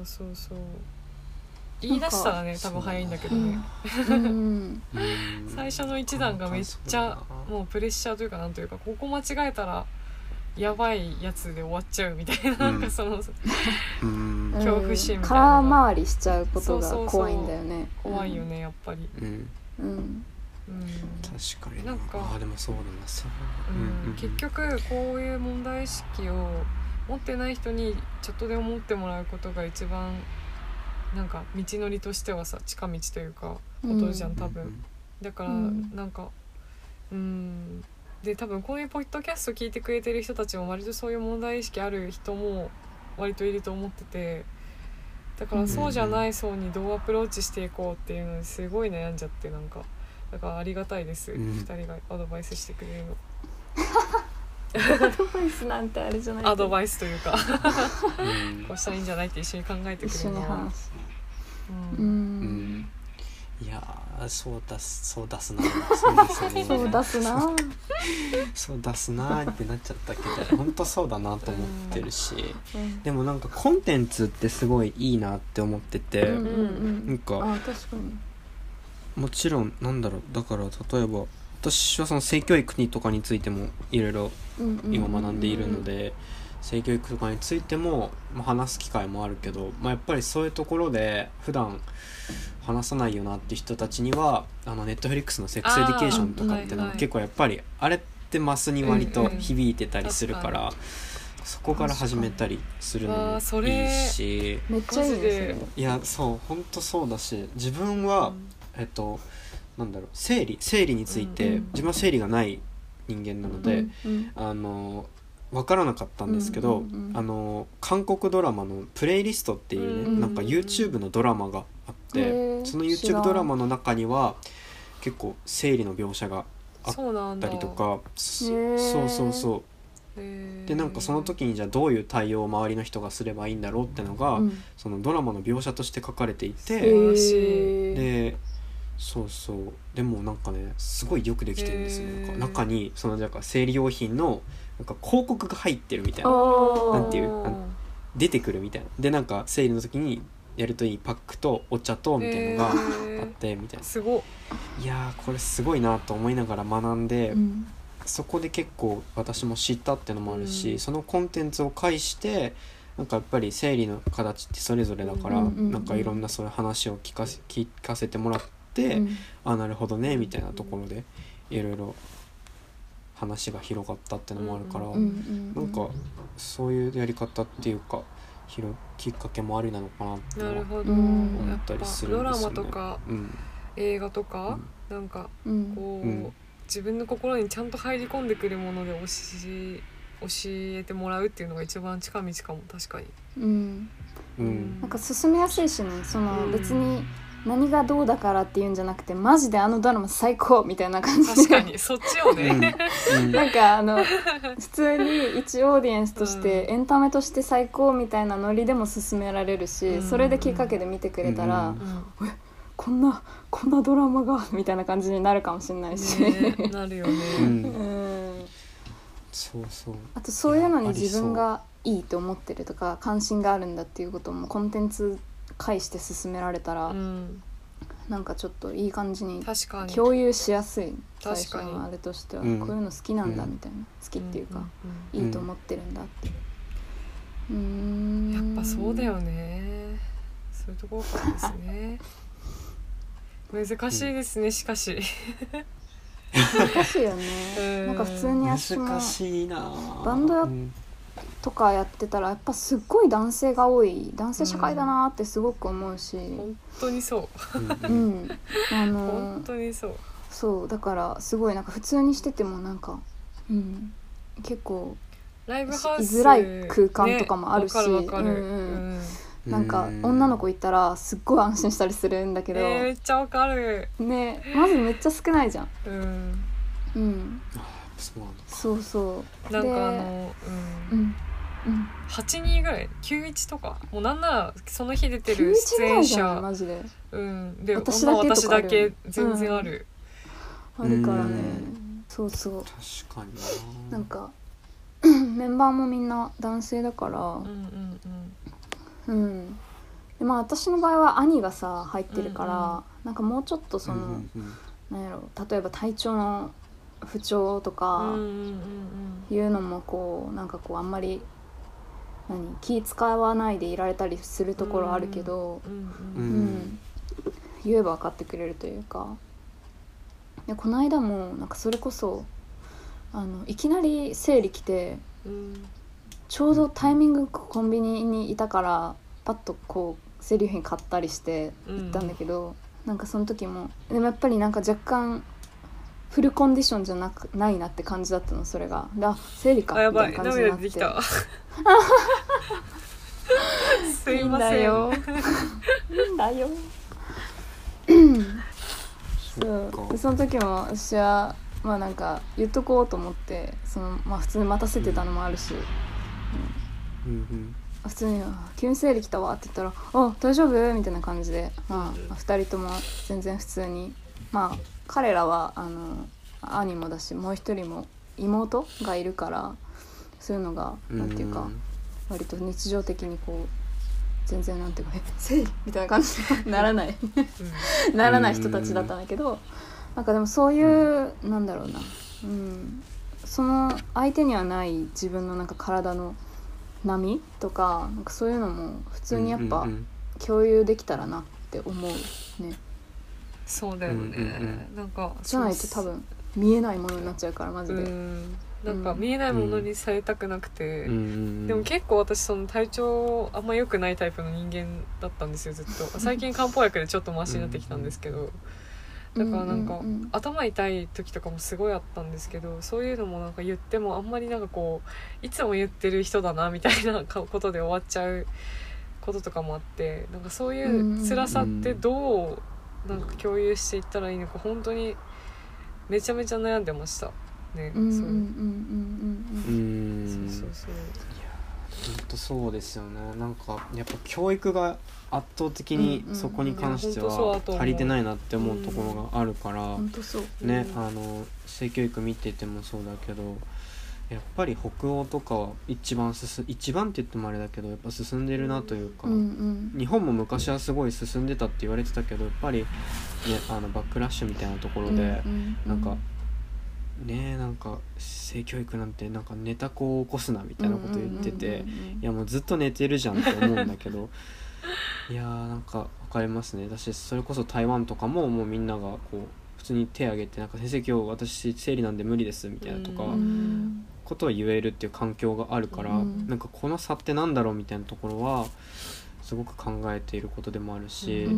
言い出したらね多分早いんだけどね、最初の一段がめっちゃもうプレッシャーというか、なんというか、ここ間違えたらやばいやつで終わっちゃうみたいな、なんかその恐怖心みたいな、空回りしちゃうことが怖いんだよね。怖いよね、やっぱり。確かに。なんかでもそうだな、そう。結局こういう問題意識を持ってない人にちょっとでも持ってもらうことが一番なんか道のりとしてはさ近道というかことじゃん、多分。だからなんか。うんで多分こういうポッドキャスト聞いてくれてる人たちも割とそういう問題意識ある人も割といると思ってて、だからそうじゃない層にどうアプローチしていこうっていうのにすごい悩んじゃって、なんかだからありがたいです、うん、2人がアドバイスしてくれるのアドバイスなんてあれじゃない、アドバイスというかこうしたらいいんじゃないって一緒に考えてくれる、一緒に話す、うんうんうん、いやそう出すなそうですねそう出すなそう出すなってなっちゃったけど本当そうだなと思ってるし、うんうん、でもなんかコンテンツってすごいいいなって思ってて、うんうんうん、なんか、あ、確かにもちろんなんだろう、だから例えば私はその性教育にとかについてもいろいろ今学んでいるので、うんうんうんうん、性教育とかについても、まあ、話す機会もあるけど、まあ、やっぱりそういうところで普段話さないよなって人たちにはネットフリックスのセックスエディケーションとかっての結構やっぱりあれってマスに割と響いてたりするから、うんうん、そこから始めたりするのもいいし、めっちゃいいですね。いやそう本当そうだし、自分は、なんだろう、生理について、うんうん、自分は生理がない人間なので、うんうん、分からなかったんですけど、うんうんうん、韓国ドラマのプレイリストっていうね、うんうん、なんか YouTube のドラマがあって、その YouTube ドラマの中には結構生理の描写があったりとか、そうそうそう、でなんかその時にじゃあどういう対応を周りの人がすればいいんだろうってのが、うん、そのドラマの描写として書かれていて、でそうそう、でもなんかねすごいよくできてるんですよ、中にそのなんか生理用品のなんか広告が入ってるみたいな、なんていう出てくるみたいな、でなんか生理の時にやるといいパックとお茶とみたいのがあってみたいな、すごいやこれすごいなと思いながら学んで、うん、そこで結構私も知ったってのもあるし、うん、そのコンテンツを介してなんかやっぱり生理の形ってそれぞれだから、うんうんうんうん、なんかいろんなそういう話を聞かせてもらって。で、うん、あなるほどねみたいなところでいろいろ話が広がったってのもあるから、うん、なんかそういうやり方っていうかきっかけもありなのかなって思ったりするんですよね。ドラマとか、うん、映画とか、うん、なんかこう、うん、自分の心にちゃんと入り込んでくるもので教えてもらうっていうのが一番近道かも、確かに、うんうん、なんか進めやすいしね、その、うん、別に何がどうだからっていうんじゃなくて、マジであのドラマ最高みたいな感じで、確かにそっちをねなんか普通に一オーディエンスとして、エンタメとして最高みたいなノリでも勧められるし、それできっかけで見てくれたら、うん、こんなドラマがみたいな感じになるかもしれないし、ね、なるよね、うん、そうそう、あとそういうのに自分がいいと思ってるとか関心があるんだっていうこともコンテンツ返して進められたら、うん、なんかちょっといい感じに共有しやすい、最初のあれとしては、うん、こういうの好きなんだみたいな、うん、好きっていうか、うん、いいと思ってるんだって、うん、やっぱそうだよね、そういうところからですね難しいですね、しかし難しいよねなんか普通に私もバンドとかやってたらやっぱすっごい男性が多い、男性社会だなってすごく思うし、うん、本当にそう、うん、本当にそう、そうだからすごいなんか普通にしててもなんか、うん、結構ライブハウス居づらい空間とかもあるし、ね、分かる分かる、うんうんうん、なんか女の子いたらすっごい安心したりするんだけど、めっちゃ分かるね、まずめっちゃ少ないじゃん、うん、うんそうそうなんかうんうんうん、8人ぐらい91とかもうなんならその日出てる出演者マジで、うん、で私だけとかある、私だけ全然ある、うん、あるからね、そうそう確かにな、なんかメンバーもみんな男性だから、うんうんうんうん、でまあ私の場合は兄がさ入ってるから、うんうん、なんかもうちょっとその、うんうん、なんやろ例えば体調の不調とかいうのもこうなんかこうあんまり気使わないでいられたりするところあるけど、うんうん、言えば分かってくれるというか、でこの間もなんかそれこそいきなり生理来て、ちょうどタイミングコンビニにいたからパッとこう生理用品買ったりして行ったんだけど、なんかその時もでもやっぱりなんか若干フルコンディションじゃなくないなって感じだったの。それが生理かみたいな感じになって、やばい、すいません。いいんだよいいんだよそう、その時も私はまあなんか言っとこうと思って、その、まあ、普通に待たせてたのもあるし、うんうんうん、普通に急に生理来たわって言ったら、あ、大丈夫みたいな感じで、まあ、2人とも全然普通に、まあ彼らは兄もだし、もう一人も妹がいるから、そういうのがなんていうか、割と日常的にこう全然なんていうか、生理みたいな感じにならないならない人たちだったんだけど、なんかでもそういうなんだろうな、うん、その相手にはない自分のなんか体の波とか、なんかそういうのも普通にやっぱ共有できたらなって思うね。そうだよね、なんかじゃないと多分見えないものになっちゃうから、マジで、なんか見えないものにされたくなくて、でも結構私その体調あんま良くないタイプの人間だったんですよ、ずっと。最近漢方薬でちょっとマシになってきたんですけど、だからなんか頭痛い時とかもすごいあったんですけど、そういうのもなんか言ってもあんまりなんかこういつも言ってる人だなみたいなことで終わっちゃうこととかもあって、なんかそういう辛さってどうなんか共有していったらいいのか、本当にめちゃめちゃ悩んでましたね。そうそうそう、本当そうですよね。なんかやっぱ教育が圧倒的にそこに関しては足りてないなって思うところがあるからね。性教育見ててもそうだけど、やっぱり北欧とかは一番って言ってもあれだけど、やっぱ進んでるなというか、日本も昔はすごい進んでたって言われてたけど、やっぱりね、バックラッシュみたいなところで、なんかね、なんか性教育なんてなんか寝た子を起こすなみたいなこと言ってて、いやもうずっと寝てるじゃんって思うんだけどいやーなんか分かりますね。私それこそ台湾とかももうみんながこう普通に手挙げて、なんか先生今日私生理なんで無理ですみたいなとかことを言えるっていう環境があるから、なんかこの差ってなんだろうみたいなところはすごく考えていることでもあるし、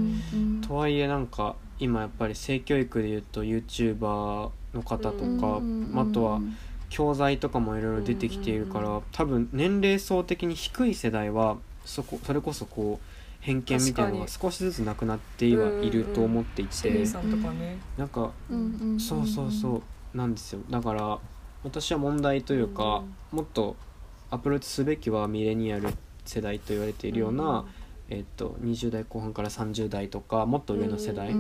とはいえなんか今やっぱり性教育でいうと YouTuber の方とか、あとは教材とかもいろいろ出てきているから、多分年齢層的に低い世代はそれこそこう偏見みたいなのが少しずつなくなってはいると思っていて、なんかそうそうそうなんですよ。だから私は問題というか、もっとアプローチすべきはミレニアル世代と言われているような、20代後半から30代とかもっと上の世代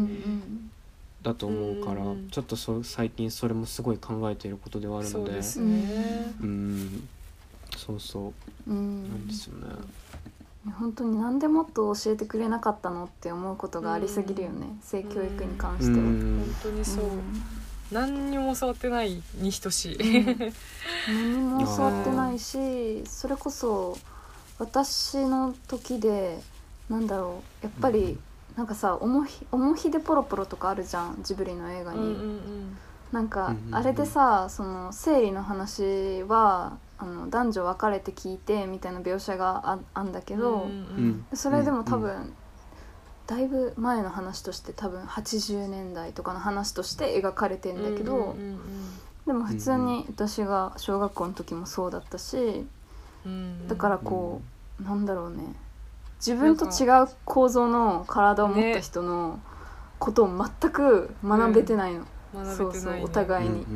だと思うから、ちょっと最近それもすごい考えていることではあるので、そうですね、そうそうなんですよね。本当に何でもっと教えてくれなかったのって思うことがありすぎるよね、性教育に関しては。本当にそう、何にも教わってないに等しい何にも教わってないし、それこそ私の時でなんだろう、やっぱりなんかさ、重ひでポロポロとかあるじゃん、ジブリの映画に、なんかあれでさ、その生理の話は男女分かれて聞いてみたいな描写が あんだけど、それでも多分、だいぶ前の話として、多分80年代とかの話として描かれてんだけど、でも普通に私が小学校の時もそうだったし、だからこうなんだろうね、自分と違う構造の体を持った人のことを全く学べてないの、そうそうお互いに、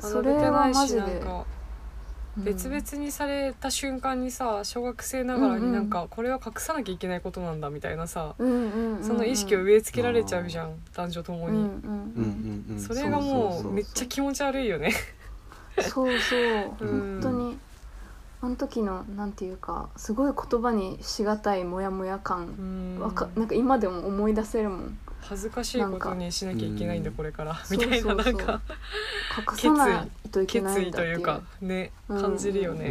それはマジで別々にされた瞬間にさ、小学生ながらになんかこれは隠さなきゃいけないことなんだみたいなさ、その意識を植え付けられちゃうじゃん、男女ともに、それがもうめっちゃ気持ち悪いよねそうそう本当にあの時のなんていうか、すごい言葉にしがたいモヤモヤ感、なんか今でも思い出せるもん。恥ずかしいことにしなきゃいけないんだこれからみたいな、なんか隠さないといけないんだっていうかね、感じるよね。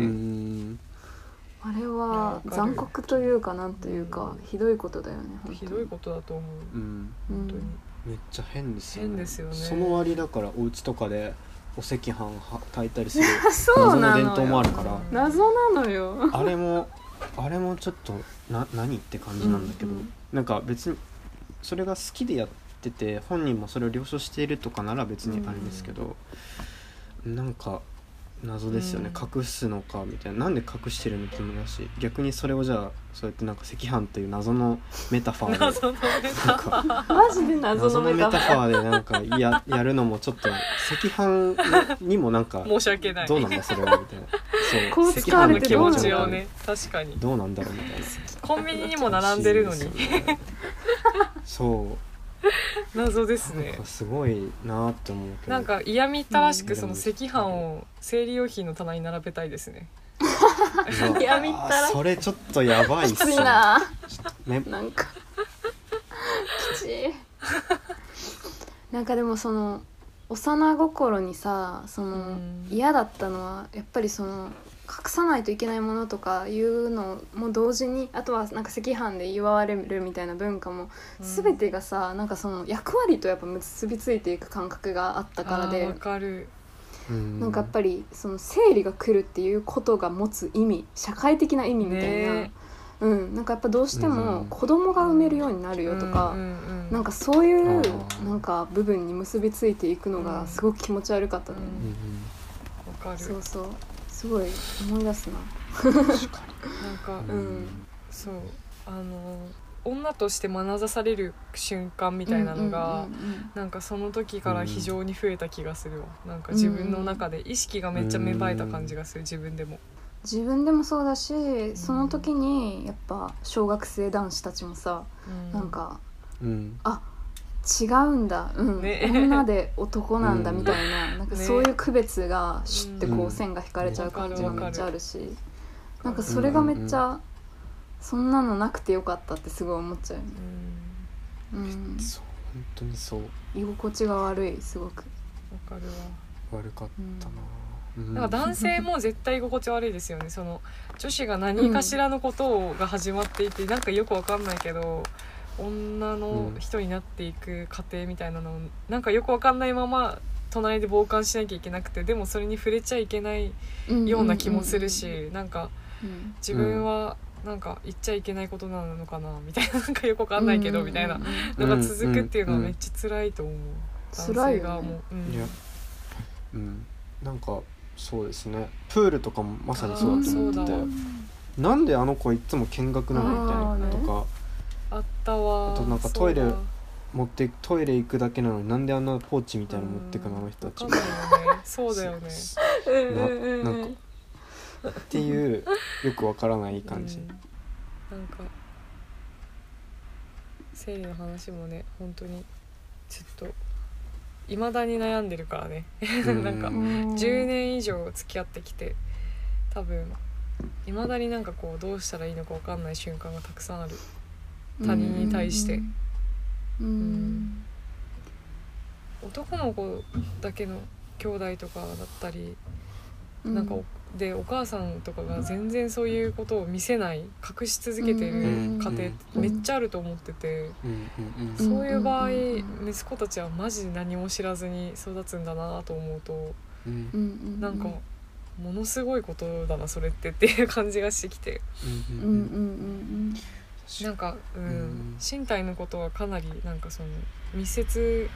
あれは残酷というか、なんというかひどいことだよね。ひどいことだと思う。本当にめっちゃ変ですよね。変ですよね。その割だからお家とかでお赤飯炊いたりする謎の伝統もあるから、謎なのよあれもちょっと何って感じなんだけど、なんか別にそれが好きでやっってて本人もそれを了承しているとかなら別にあれですけど、うん、なんか謎ですよね、うん、隠すのかみたいな、なんで隠してるのってもだし、逆にそれをじゃあそうやってなんか赤飯という謎のメタファーで謎のメタファーマジで謎のメタファーでなんか やるのもちょっと赤飯にもなんか申し訳ない、どうなんだそれはみたいな、そう赤飯の気持ちをね、確かにどうなんだろうみたいな、コンビニにも並んでるのにそう謎ですね。なんかすごいなって思うけど、なんか嫌みったらしくその赤飯を生理用品の棚に並べたいですね。嫌みったらしく、それちょっとやばいっすね。きついな、ね、なんかきちいなんかでもその幼心にさ、その嫌だったのはやっぱりその隠さないといけないものとかいうのも同時に、あとはなんか赤飯で祝われるみたいな文化も、全てがさ、なんかその役割とやっぱ結びついていく感覚があったからで、わかる。なんかやっぱりその生理が来るっていうことが持つ意味、社会的な意味みたいな、ね、うん、なんかやっぱどうしても子供が産めるようになるよとか、なんかそういうなんか部分に結びついていくのがすごく気持ち悪かったね。わかる。そうそう。すごい思い出すな。確かになんか、うん、そう女として眼差される瞬間みたいなのが、うんうんうんうん、なんかその時から非常に増えた気がするわ。なんか自分の中で意識がめっちゃ芽生えた感じがする、自分でもそうだし、その時にやっぱ小学生男子たちもさ、なんか、あ、違うんだ、うんね、女で男なんだみたいな、なんかそういう区別がシュッてこう線が引かれちゃう感じがめっちゃあるし、なんかそれがめっちゃ、そんなのなくてよかったってすごい思っちゃう、そう、本当にそう、居心地が悪い、すごくわかるわ、悪かったな、なんか男性も絶対居心地悪いですよね。その女子が何かしらのことが始まっていて、なんかよくわかんないけど女の人になっていく過程みたいなのを、なんかよくわかんないまま隣で傍観しなきゃいけなくて、でもそれに触れちゃいけないような気もするし、なんか自分はなんか言っちゃいけないことなのかなみたいな、なんかよくわかんないけどみたいな、なんか続くっていうのはめっちゃ辛いと思う、男性側も、いや、なんかそうですね、プールとかもまさにそうだと思ってて、なんであの子いつも見学なのみたいなとかあったわ。あとなんかトイレ行くだけなのに、なんであんなポーチみたいなの持ってくの、あの人たち。そうだよね。なんかっていうよくわからない感じ。なんか生理の話もね、本当にちょっと未だに悩んでるからね。なんか10年以上付き合ってきて、多分未だになんかこうどうしたらいいのかわかんない瞬間がたくさんある。他人に対して、男の子だけの兄弟とかだったり、なんかでお母さんとかが全然そういうことを見せない、隠し続けてる家庭ってめっちゃあると思ってて、そういう場合息子たちはマジで何も知らずに育つんだなと思うと、なんかものすごいことだなそれっていう感じがしてきて、なんか、身体のことはかなりなんかその密接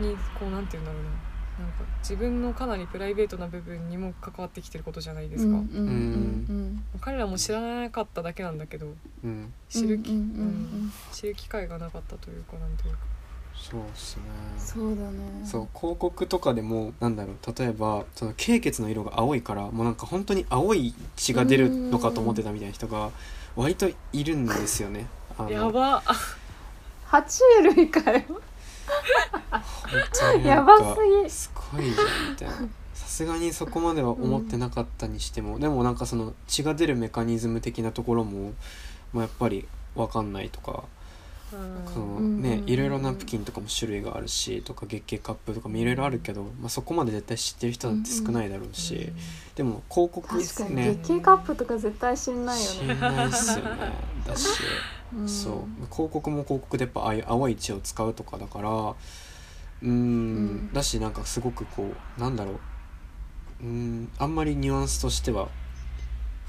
にこうなんていうんだろうな、なんか自分のかなりプライベートな部分にも関わってきてることじゃないですか、彼らも知らなかっただけなんだけど、知る機会がなかったというか、なんというか、そうですね、そうだね、そう広告とかでもなんだろう、例えばその経血の色が青いからもうなんか本当に青い血が出るのかと思ってたみたいな人が割といるんですよね。やば、爬虫類かよ。やばすぎ。すごいじゃんみたいな。さすがにそこまでは思ってなかったにしても、でもなんかその血が出るメカニズム的なところも、まあ、やっぱり分かんないとか、ね、いろいろナプキンとかも種類があるしとか月経カップとかもいろいろあるけど、まあ、そこまで絶対知ってる人だって少ないだろうし、でも広告ですね、確かに月経カップとか絶対知んないよね、知んないっすよねだし、そう広告も広告でやっぱああいう青い血を使うとかだから、だしなんかすごくこうなんだろう、あんまりニュアンスとしては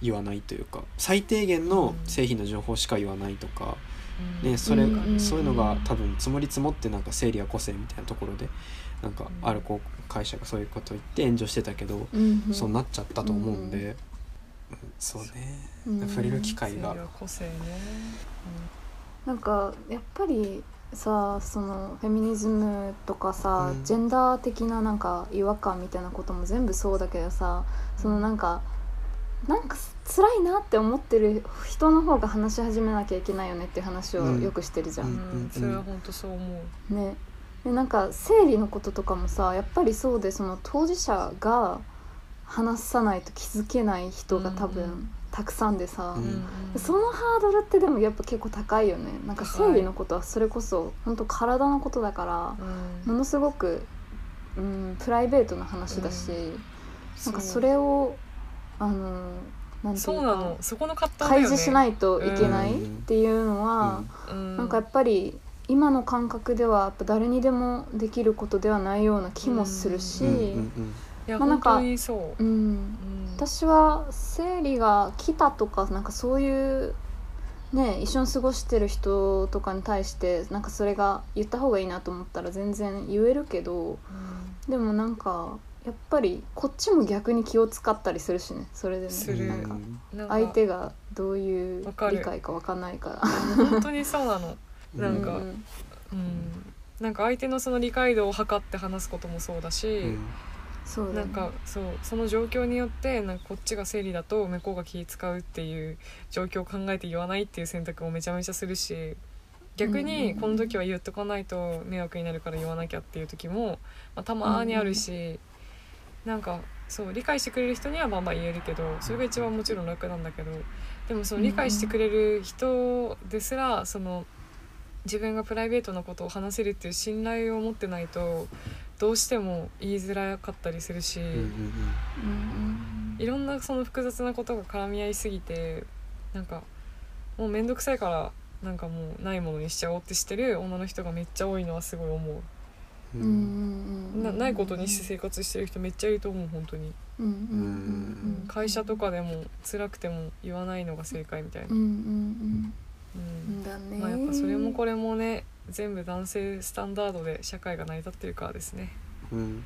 言わないというか、最低限の製品の情報しか言わないとか、ね、そういうのが多分積もり積もってなんか生理や個性みたいなところでなんかあるこう会社がそういうことを言って炎上してたけど、うんうん、そうなっちゃったと思うんで、うんうん、そうね、うん、触れる機会が、個性ね、うん、なんかやっぱりさ、そのフェミニズムとかさ、うん、ジェンダー的ななんか違和感みたいなことも全部そうだけどさ、そのなんか辛いなって思ってる人の方が話し始めなきゃいけないよねっていう話をよくしてるじゃん、うんうんうん、それは本当そう思うね。でなんか生理のこととかもさ、やっぱりそうで、その当事者が話さないと気づけない人が多分たくさんでさ、うんうん、そのハードルってでもやっぱ結構高いよね。なんか生理のことはそれこそ本当体のことだから、うん、ものすごく、うん、プライベートな話だし、うん、なんかそれをなんていうか、そうなの、そこの葛藤だよね、開示しないといけないっていうのは、うんうん、なんかやっぱり今の感覚ではやっぱ誰にでもできることではないような気もするし、本当にそう、うんうん、私は生理が来たとか、 なんかそういう、ね、一緒に過ごしてる人とかに対してなんかそれが言った方がいいなと思ったら全然言えるけど、うん、でもなんかやっぱりこっちも逆に気を使ったりするしね、それでね、なんか相手がどういう理解か分かんないから本当にそうなの、なんか、うんうん、なんか相手のその理解度を測って話すこともそうだし、うん、そうだね、なんかそうその状況によってなんかこっちが生理だと向こうが気使うっていう状況を考えて言わないっていう選択をめちゃめちゃするし、逆にこの時は言っとかないと迷惑になるから言わなきゃっていう時も、まあ、たまにあるし、うん、なんかそう理解してくれる人にはまあまあ言えるけど、それが一番もちろん楽なんだけど、でもその理解してくれる人ですらその自分がプライベートなことを話せるっていう信頼を持ってないとどうしても言いづらかったりするし、いろんなその複雑なことが絡み合いすぎて、なんかもうめんどくさいからなんかもうないものにしちゃおうってしてる女の人がめっちゃ多いのはすごい思う。うん、ないことにして生活してる人めっちゃいると思う、本当に、うんうんうん、会社とかでも辛くても言わないのが正解みたいな、うんうんうん、だね、まあ、やっぱそれもこれもね全部男性スタンダードで社会が成り立ってるからですね、うん、